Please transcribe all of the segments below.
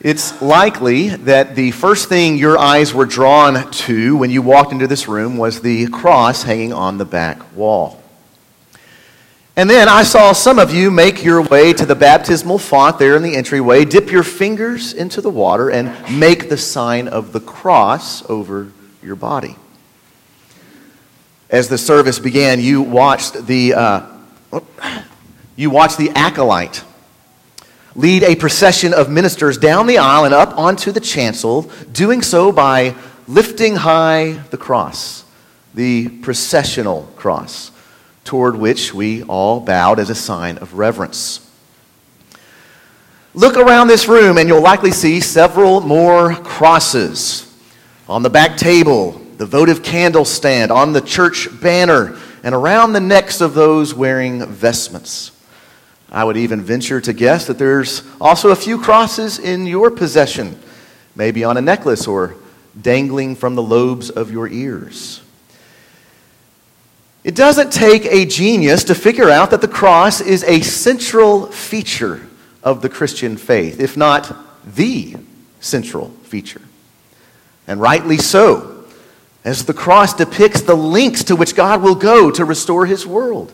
It's likely that the first thing your eyes were drawn to when you walked into this room was the cross hanging on the back wall. And then I saw some of you make your way to the baptismal font there in the entryway, dip your fingers into the water, and make the sign of the cross over your body. As the service began, you watched the acolyte lead a procession of ministers down the aisle and up onto the chancel, doing so by lifting high the cross, the processional cross, toward which we all bowed as a sign of reverence. Look around this room and you'll likely see several more crosses on the back table, the votive candle stand, on the church banner, and around the necks of those wearing vestments. I would even venture to guess that there's also a few crosses in your possession, maybe on a necklace or dangling from the lobes of your ears. It doesn't take a genius to figure out that the cross is a central feature of the Christian faith, if not the central feature. And rightly so, as the cross depicts the lengths to which God will go to restore his world.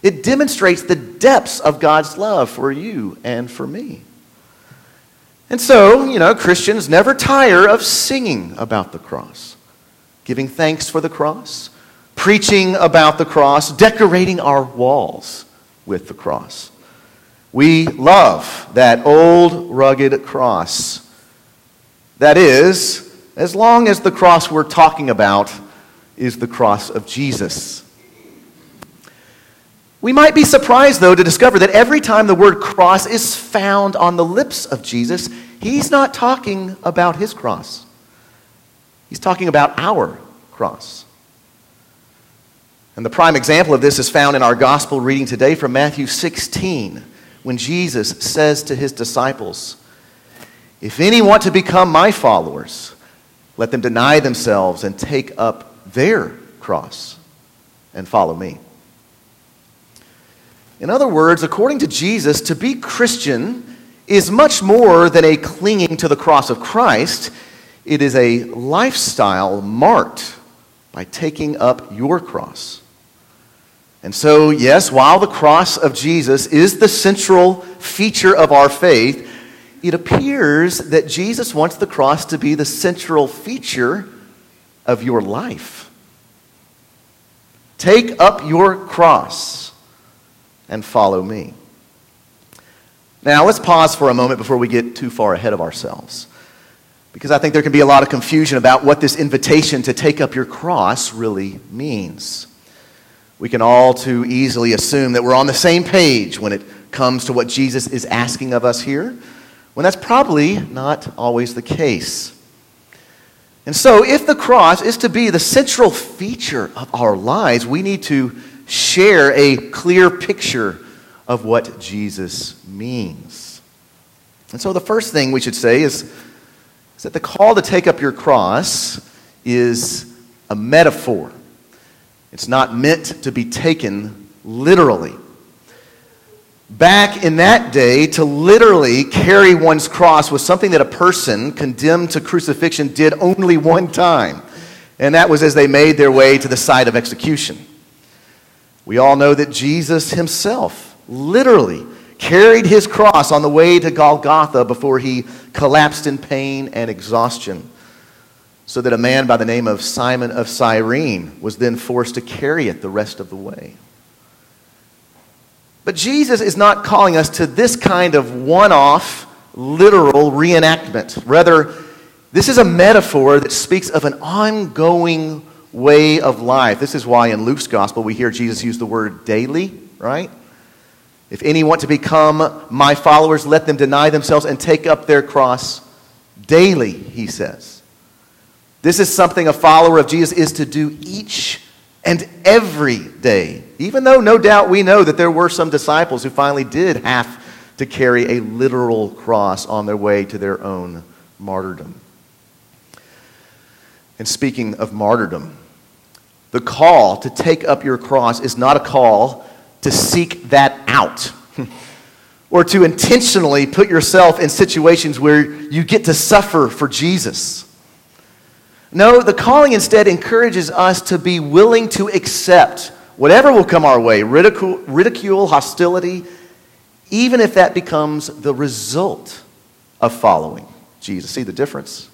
It demonstrates the depths of God's love for you and for me. And so, Christians never tire of singing about the cross, giving thanks for the cross, preaching about the cross, decorating our walls with the cross. We love that old rugged cross. That is, as long as the cross we're talking about is the cross of Jesus. We might be surprised, though, to discover that every time the word cross is found on the lips of Jesus, he's not talking about his cross. He's talking about our cross. And the prime example of this is found in our gospel reading today from Matthew 16, when Jesus says to his disciples, "If any want to become my followers, let them deny themselves and take up their cross and follow me." In other words, according to Jesus, to be Christian is much more than a clinging to the cross of Christ. It is a lifestyle marked by taking up your cross. And so, yes, while the cross of Jesus is the central feature of our faith, it appears that Jesus wants the cross to be the central feature of your life. Take up your cross and follow me. Now, let's pause for a moment before we get too far ahead of ourselves, because I think there can be a lot of confusion about what this invitation to take up your cross really means. We can all too easily assume that we're on the same page when it comes to what Jesus is asking of us here, when that's probably not always the case. And so, if the cross is to be the central feature of our lives, we need to share a clear picture of what Jesus means. And so the first thing we should say is that the call to take up your cross is a metaphor. It's not meant to be taken literally. Back in that day, to literally carry one's cross was something that a person condemned to crucifixion did only one time, and that was as they made their way to the site of execution. We all know that Jesus himself literally carried his cross on the way to Golgotha before he collapsed in pain and exhaustion, so that a man by the name of Simon of Cyrene was then forced to carry it the rest of the way. But Jesus is not calling us to this kind of one-off, literal reenactment. Rather, this is a metaphor that speaks of an ongoing way of life. This is why in Luke's gospel we hear Jesus use the word daily, right? If any want to become my followers, let them deny themselves and take up their cross daily, he says. This is something a follower of Jesus is to do each and every day, even though no doubt we know that there were some disciples who finally did have to carry a literal cross on their way to their own martyrdom. And speaking of martyrdom, the call to take up your cross is not a call to seek that out or to intentionally put yourself in situations where you get to suffer for Jesus. No, the calling instead encourages us to be willing to accept whatever will come our way, ridicule, hostility, even if that becomes the result of following Jesus. See the difference?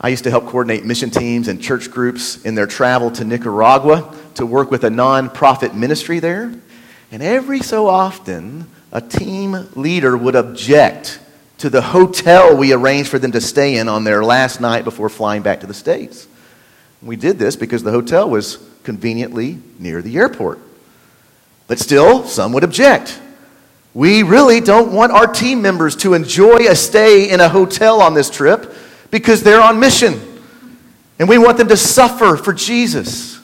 I used to help coordinate mission teams and church groups in their travel to Nicaragua to work with a nonprofit ministry there. And every so often, a team leader would object to the hotel we arranged for them to stay in on their last night before flying back to the States. We did this because the hotel was conveniently near the airport. But still, some would object. We really don't want our team members to enjoy a stay in a hotel on this trip because they're on mission. And we want them to suffer for Jesus.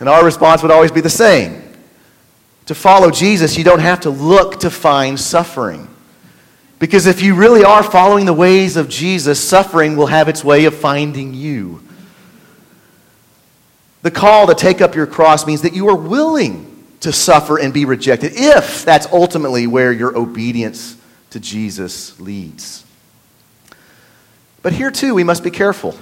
And our response would always be the same. To follow Jesus, you don't have to look to find suffering. Because if you really are following the ways of Jesus, suffering will have its way of finding you. The call to take up your cross means that you are willing to suffer and be rejected, if that's ultimately where your obedience to Jesus leads. But here too, we must be careful.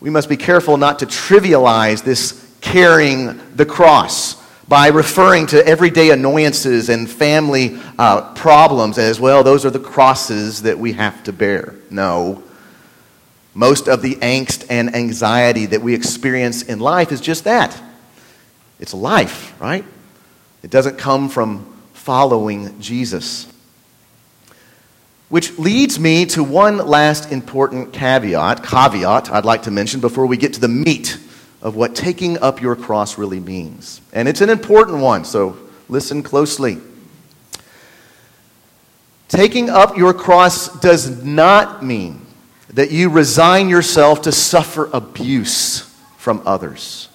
We must be careful not to trivialize this carrying the cross by referring to everyday annoyances and family problems as, well, those are the crosses that we have to bear. No. Most of the angst and anxiety that we experience in life is just that. It's life, right? It doesn't come from following Jesus. Which leads me to one last important caveat I'd like to mention before we get to the meat of what taking up your cross really means. And it's an important one, so listen closely. Taking up your cross does not mean that you resign yourself to suffer abuse from others.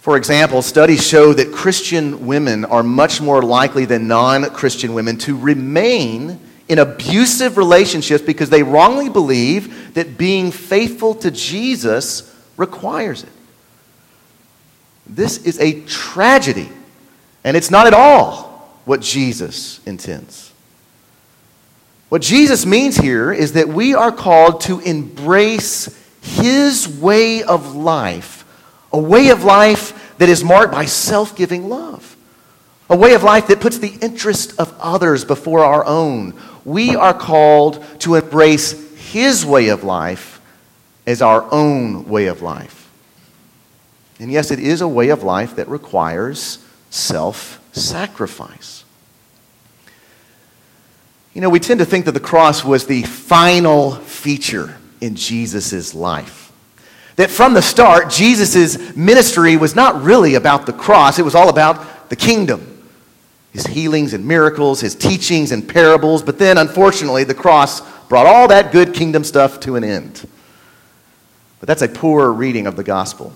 For example, studies show that Christian women are much more likely than non-Christian women to remain in abusive relationships because they wrongly believe that being faithful to Jesus requires it. This is a tragedy, and it's not at all what Jesus intends. What Jesus means here is that we are called to embrace his way of life, a way of life that is marked by self-giving love, a way of life that puts the interest of others before our own. We are called to embrace his way of life as our own way of life. And yes, it is a way of life that requires self-sacrifice. You know, we tend to think that the cross was the final feature in Jesus' life. That from the start, Jesus' ministry was not really about the cross. It was all about the kingdom. His healings and miracles, his teachings and parables. But then, unfortunately, the cross brought all that good kingdom stuff to an end. But that's a poor reading of the gospel.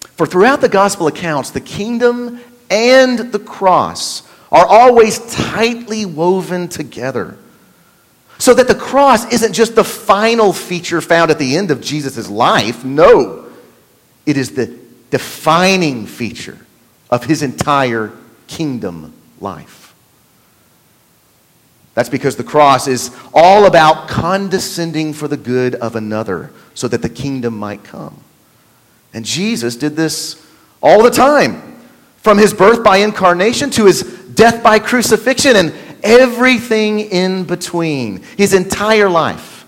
For throughout the gospel accounts, the kingdom and the cross are always tightly woven together, so that the cross isn't just the final feature found at the end of Jesus' life. No, it is the defining feature of his entire kingdom life. That's because the cross is all about condescending for the good of another, so that the kingdom might come. And Jesus did this all the time, from his birth by incarnation to his death by crucifixion and everything in between. His entire life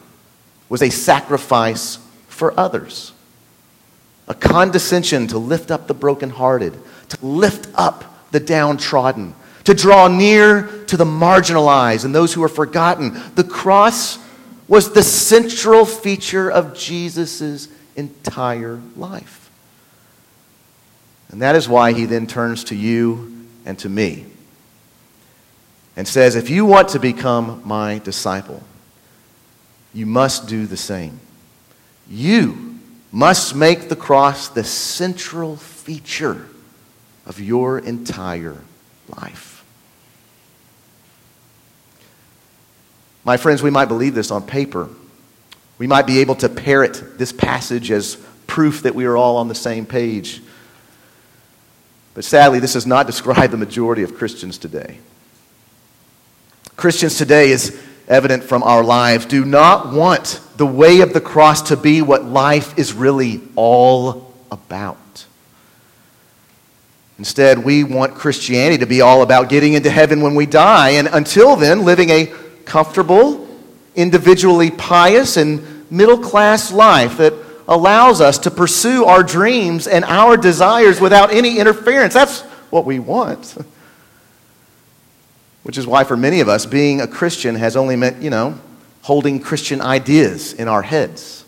was a sacrifice for others. A condescension to lift up the brokenhearted, to lift up the downtrodden, to draw near to the marginalized and those who are forgotten. The cross was the central feature of Jesus' entire life. And that is why he then turns to you and to me and says, if you want to become my disciple, you must do the same. You must make the cross the central feature of your entire life. My friends, we might believe this on paper. We might be able to parrot this passage as proof that we are all on the same page. But sadly, this does not describe the majority of Christians today. Christians today, is evident from our lives, do not want the way of the cross to be what life is really all about. Instead, we want Christianity to be all about getting into heaven when we die, and until then, living a comfortable, individually pious, and middle-class life that allows us to pursue our dreams and our desires without any interference. That's what we want. Which is why for many of us, being a Christian has only meant, holding Christian ideas in our heads.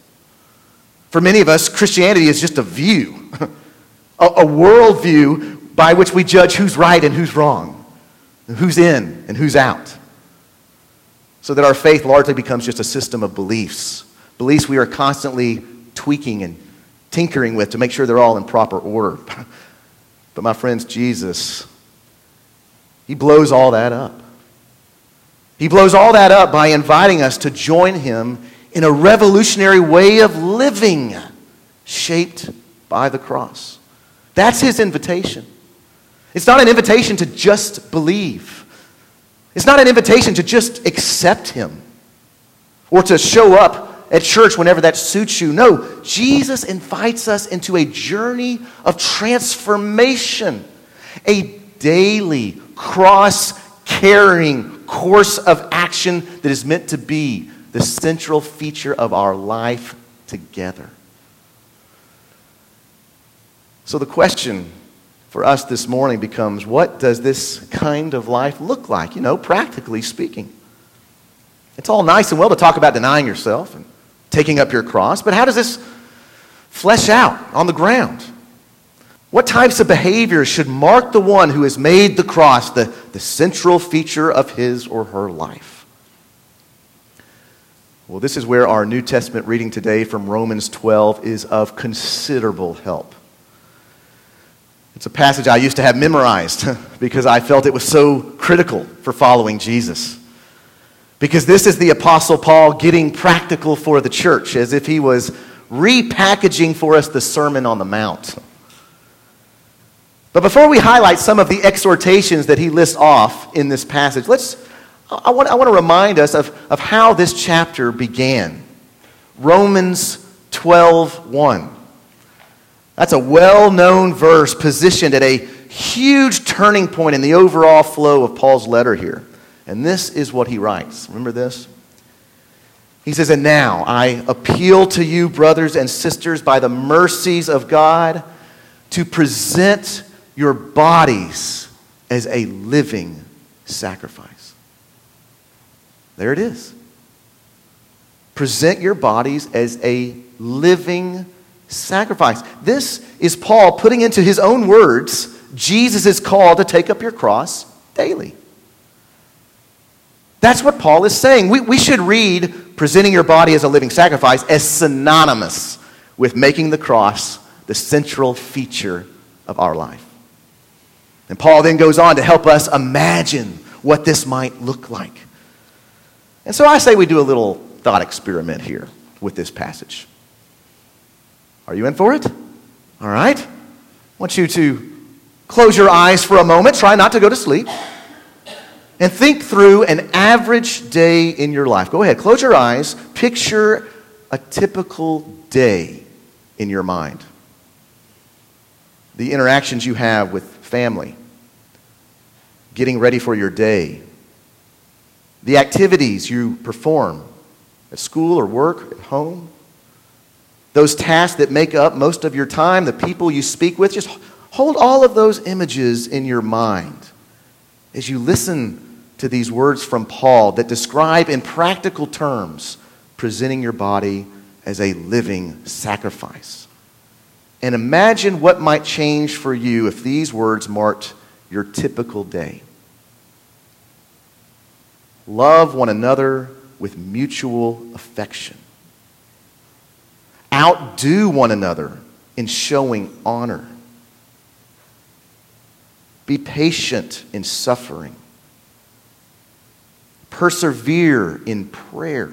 For many of us, Christianity is just a view, a worldview by which we judge who's right and who's wrong, who's in and who's out, so that our faith largely becomes just a system of beliefs we are constantly tweaking and tinkering with to make sure they're all in proper order. But my friends, Jesus, he blows all that up. He blows all that up by inviting us to join him in a revolutionary way of living shaped by the cross. That's his invitation. It's not an invitation to just believe. It's not an invitation to just accept him or to show up at church whenever that suits you. No, Jesus invites us into a journey of transformation, a daily, cross-carrying course of action that is meant to be the central feature of our life together. So the question for us this morning becomes, what does this kind of life look like, practically speaking? It's all nice and well to talk about denying yourself and taking up your cross, but how does this flesh out on the ground? What types of behaviors should mark the one who has made the cross the central feature of his or her life? Well, this is where our New Testament reading today from Romans 12 is of considerable help. It's a passage I used to have memorized because I felt it was so critical for following Jesus. Because this is the Apostle Paul getting practical for the church, as if he was repackaging for us the Sermon on the Mount. But before we highlight some of the exhortations that he lists off in this passage, I want to remind us of how this chapter began. Romans 12:1. That's a well-known verse positioned at a huge turning point in the overall flow of Paul's letter here. And this is what he writes. Remember this? He says, "And now I appeal to you, brothers and sisters, by the mercies of God, to present your bodies as a living sacrifice." There it is. Present your bodies as a living sacrifice. This is Paul putting into his own words Jesus' call to take up your cross daily. That's what Paul is saying. We should read presenting your body as a living sacrifice as synonymous with making the cross the central feature of our life. And Paul then goes on to help us imagine what this might look like. And so I say we do a little thought experiment here with this passage. Are you in for it? All right. I want you to close your eyes for a moment, try not to go to sleep, and think through an average day in your life. Go ahead, close your eyes, picture a typical day in your mind. The interactions you have with family, getting ready for your day, the activities you perform at school or work, at home, those tasks that make up most of your time, the people you speak with. Just hold all of those images in your mind as you listen to these words from Paul that describe in practical terms presenting your body as a living sacrifice. And imagine what might change for you if these words marked your typical day. Love one another with mutual affection. Outdo one another in showing honor. Be patient in suffering. Persevere in prayer.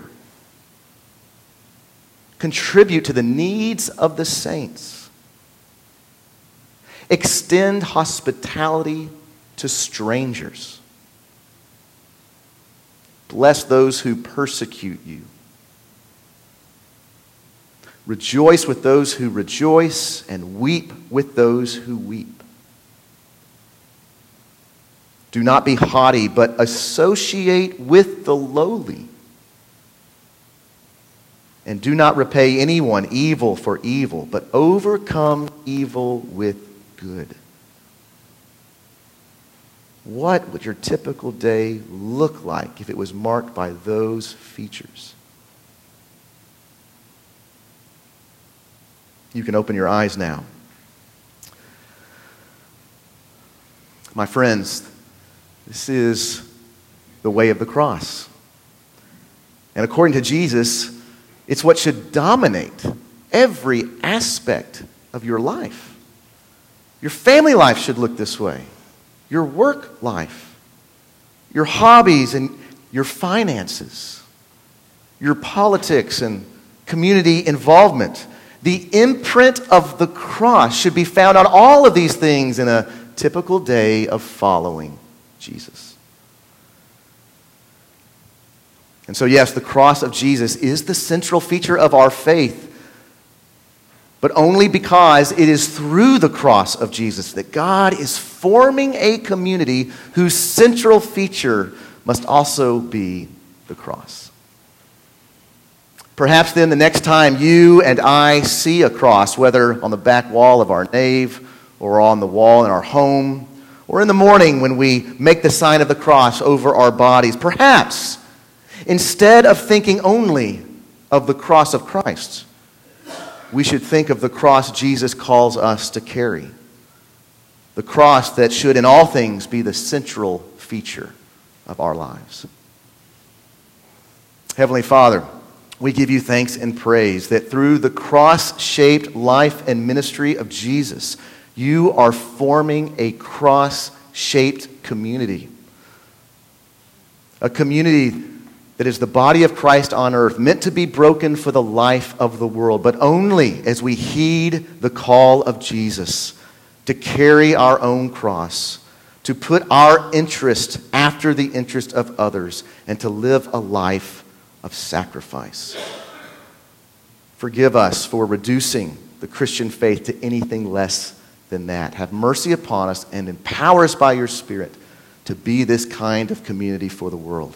Contribute to the needs of the saints. Extend hospitality to strangers. Bless those who persecute you. Rejoice with those who rejoice and weep with those who weep. Do not be haughty, but associate with the lowly. And do not repay anyone evil for evil, but overcome evil with good. What would your typical day look like if it was marked by those features? You can open your eyes now. My friends, this is the way of the cross. And according to Jesus, it's what should dominate every aspect of your life. Your family life should look this way. Your work life. Your hobbies and your finances. Your politics and community involvement. The imprint of the cross should be found on all of these things in a typical day of following Jesus. And so, yes, the cross of Jesus is the central feature of our faith, but only because it is through the cross of Jesus that God is forming a community whose central feature must also be the cross. Perhaps then the next time you and I see a cross, whether on the back wall of our nave or on the wall in our home or in the morning when we make the sign of the cross over our bodies, perhaps instead of thinking only of the cross of Christ, we should think of the cross Jesus calls us to carry. The cross that should in all things be the central feature of our lives. Heavenly Father, we give you thanks and praise that through the cross-shaped life and ministry of Jesus, you are forming a cross-shaped community. A community that is the body of Christ on earth, meant to be broken for the life of the world, but only as we heed the call of Jesus to carry our own cross, to put our interest after the interest of others, and to live a life of sacrifice. Forgive us for reducing the Christian faith to anything less than that. Have mercy upon us and empower us by your Spirit to be this kind of community for the world.